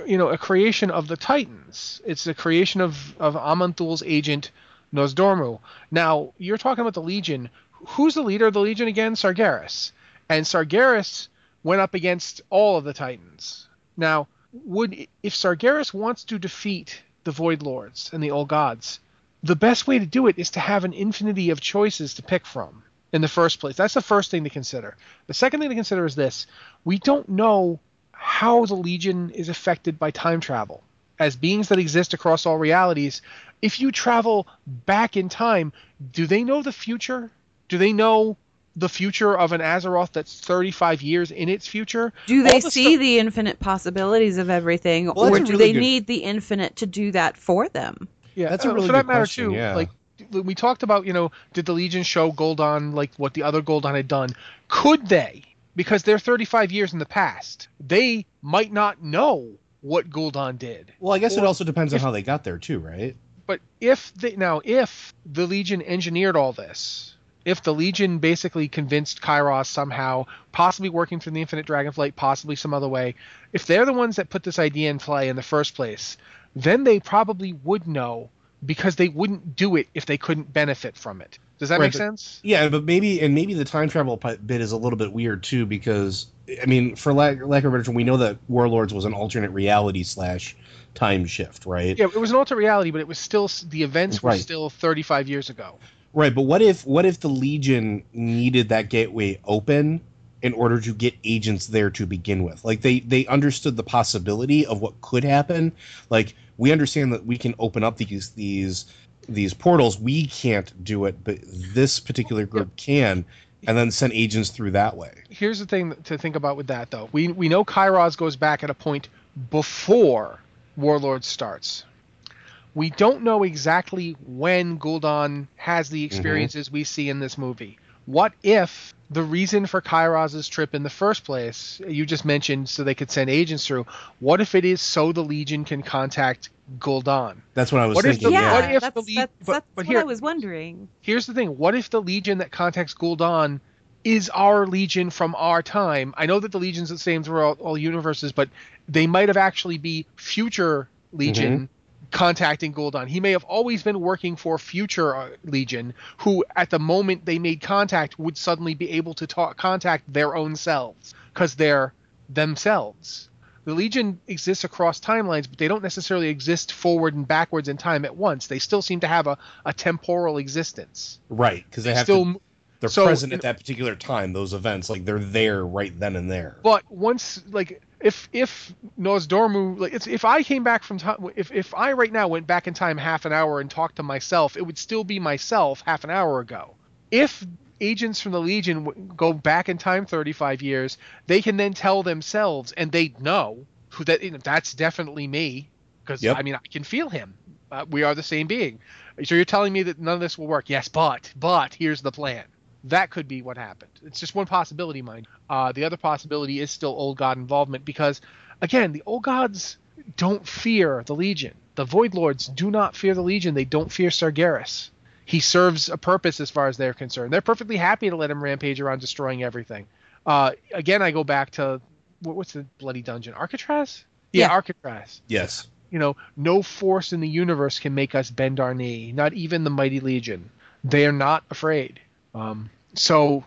you know, a creation of the Titans. It's the creation of Amon-Thul's agent, Nozdormu. Now, you're talking about the Legion. Who's the leader of the Legion again? Sargeras. And Sargeras went up against all of the Titans. Now, if Sargeras wants to defeat the Void Lords and the Old Gods, the best way to do it is to have an infinity of choices to pick from in the first place. That's the first thing to consider. The second thing to consider is this. We don't know how the Legion is affected by time travel. As beings that exist across all realities, if you travel back in time, do they know the future? Do they know the future of an Azeroth that's 35 years in its future? Do they see the infinite possibilities of everything, or do they need the infinite to do that for them? Yeah, that's a really good question, yeah. Like, we talked about, you know, did the Legion show Gul'dan, like, what the other Gul'dan had done? Could they? Because they're 35 years in the past. They might not know what Gul'dan did. Well, I guess it also depends on how they got there, too, right? But if the Legion engineered all this, if the Legion basically convinced Kairoz somehow, possibly working through the Infinite Dragonflight, possibly some other way, if they're the ones that put this idea in play in the first place, then they probably would know, because they wouldn't do it if they couldn't benefit from it. Does that make sense? Yeah, but maybe the time travel bit is a little bit weird, too, because, I mean, for lack of a better term, we know that Warlords was an alternate reality / time shift, right? Yeah, it was an alternate reality, but it was still, the events were still 35 years ago. Right, but what if the Legion needed that gateway open in order to get agents there to begin with? Like, they understood the possibility of what could happen. Like, we understand that we can open up these portals. We can't do it, but this particular group can, and then send agents through that way. Here's the thing to think about with that, though. We know Kairoz goes back at a point before Warlords starts. We don't know exactly when Gul'dan has the experiences we see in this movie. What if the reason for Kairoz's trip in the first place, you just mentioned so they could send agents through, what if it is so the Legion can contact Gul'dan? That's what I was thinking. That's what I was wondering. Here's the thing. What if the Legion that contacts Gul'dan is our Legion from our time? I know that the Legions are the same through all universes, but they might have actually be future Legion contacting Gul'dan. He may have always been working for future Legion, who at the moment they made contact would suddenly be able to contact their own selves, because they're themselves. The Legion exists across timelines, but they don't necessarily exist forward and backwards in time at once. They still seem to have a temporal existence. Right, because they're present at that particular time, those events. Like, they're there right then and there. But once, like... If Nozdormu, like, if I came back from time, if I right now went back in time half an hour and talked to myself, it would still be myself half an hour ago. If agents from the Legion go back in time 35 years, they can then tell themselves, and they know who that, you know, that's definitely me, because I mean, I can feel him. We are the same being. So you're telling me that none of this will work? Yes, but here's the plan. That could be what happened. It's just one possibility, mind. The other possibility is still Old God involvement, because, again, the Old Gods don't fear the Legion. The Void Lords do not fear the Legion. They don't fear Sargeras. He serves a purpose as far as they're concerned. They're perfectly happy to let him rampage around destroying everything. Again, I go back to, what's the bloody dungeon? Arcatraz? Yeah, Arcatraz. Yes. You know, no force in the universe can make us bend our knee, not even the mighty Legion. They are not afraid. So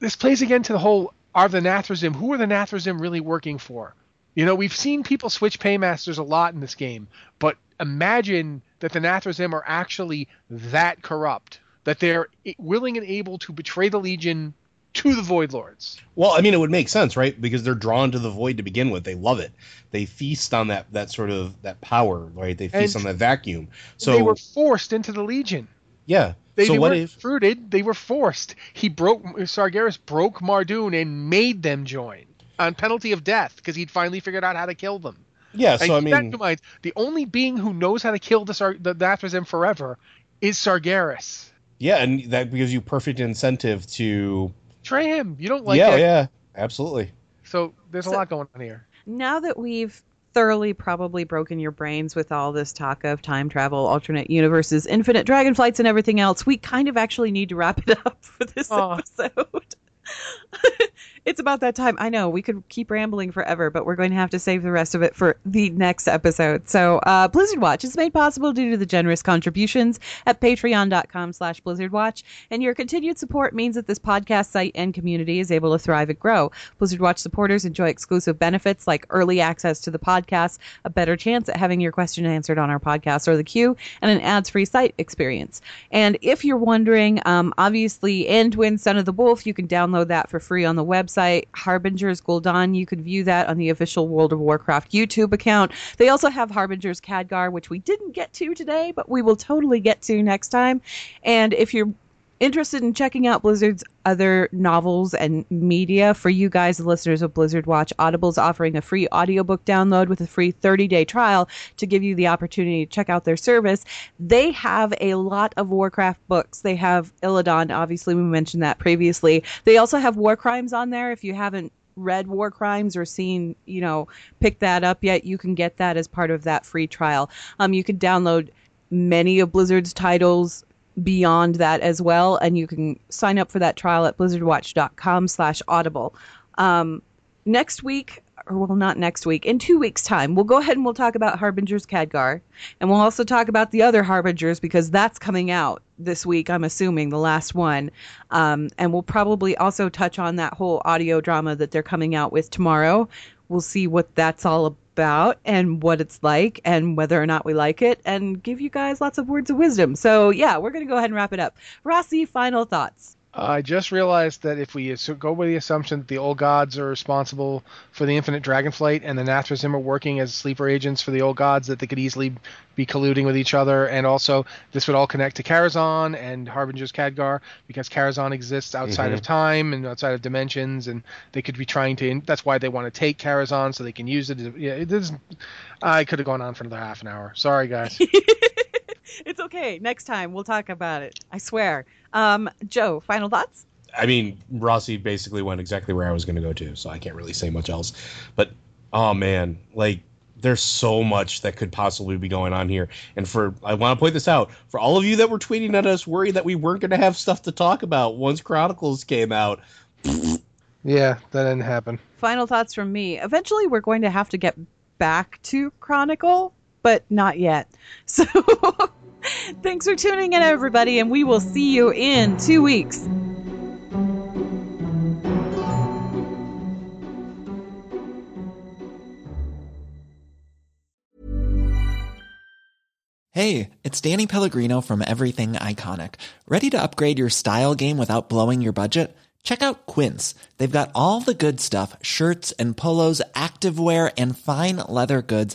this plays again to the whole, are the Nathrezim, who are the Nathrezim really working for? You know, we've seen people switch paymasters a lot in this game, but imagine that the Nathrezim are actually that corrupt, that they're willing and able to betray the Legion to the Void Lords. Well, I mean, it would make sense, right? Because they're drawn to the Void to begin with. They love it. They feast on that sort of, that power, right? They feast on that vacuum. So they were forced into the Legion. Yeah. They weren't recruited. They were forced. Sargeras broke Mardoon and made them join on penalty of death, because he'd finally figured out how to kill them. Yeah, and so I mean, the only being who knows how to kill the Nathrezim forever is Sargeras. Yeah, and that gives you perfect incentive to betray him. You don't like that. Yeah, absolutely. So there's a lot going on here. Now that we've thoroughly probably broken your brains with all this talk of time travel, alternate universes, infinite dragonflights, and everything else, we kind of actually need to wrap it up for this episode. It's about that time. I know we could keep rambling forever, but we're going to have to save the rest of it for the next episode. So Blizzard Watch is made possible due to the generous contributions at patreon.com/Blizzard Watch. And your continued support means that this podcast site and community is able to thrive and grow. Blizzard Watch supporters enjoy exclusive benefits like early access to the podcast, a better chance at having your question answered on our podcast or the queue, and an ads-free site experience. And if you're wondering, obviously Anduin, Son of the Wolf, you can download that for free on the website. Harbingers Gul'dan, you can view that on the official World of Warcraft YouTube account. They also have Harbingers Khadgar, which we didn't get to today, but we will totally get to next time. And if you're interested in checking out Blizzard's other novels and media, for you guys, the listeners of Blizzard Watch, Audible's offering a free audiobook download with a free 30-day trial to give you the opportunity to check out their service. They have a lot of Warcraft books. They have Illidan, obviously, we mentioned that previously. They also have War Crimes on there. If you haven't read War Crimes or seen, you know, pick that up yet, you can get that as part of that free trial. You can download many of Blizzard's titles beyond that as well, and you can sign up for that trial at blizzardwatch.com/audible. Next week, or well, not next week, in 2 weeks' time, we'll go ahead and we'll talk about Harbingers Khadgar, and we'll also talk about the other Harbingers, because that's coming out this week, I'm assuming, the last one. And we'll probably also touch on that whole audio drama that they're coming out with tomorrow. We'll see what that's all about and what it's like and whether or not we like it, and give you guys lots of words of wisdom. So yeah, we're going to go ahead and wrap it up. Rossi, final thoughts. I just realized that if we go with the assumption that the old gods are responsible for the Infinite Dragonflight and the Nathrezim are working as sleeper agents for the old gods, that they could easily be colluding with each other. And also, this would all connect to Karazhan and Harbinger's Khadgar, because Karazhan exists outside of time and outside of dimensions, and they could be trying to... That's why they want to take Karazhan, so they can use it. I could have gone on for another half an hour. Sorry, guys. It's okay. Next time we'll talk about it. I swear. Joe, final thoughts? I mean, Rossi basically went exactly where I was going to go to, so I can't really say much else. But, oh man, like, there's so much that could possibly be going on here. And I want to point this out, for all of you that were tweeting at us worried that we weren't going to have stuff to talk about once Chronicles came out. Yeah, that didn't happen. Final thoughts from me. Eventually we're going to have to get back to Chronicle, but not yet. So... Thanks for tuning in, everybody, and we will see you in 2 weeks. Hey, it's Danny Pellegrino from Everything Iconic. Ready to upgrade your style game without blowing your budget? Check out Quince. They've got all the good stuff, shirts and polos, activewear, and fine leather goods,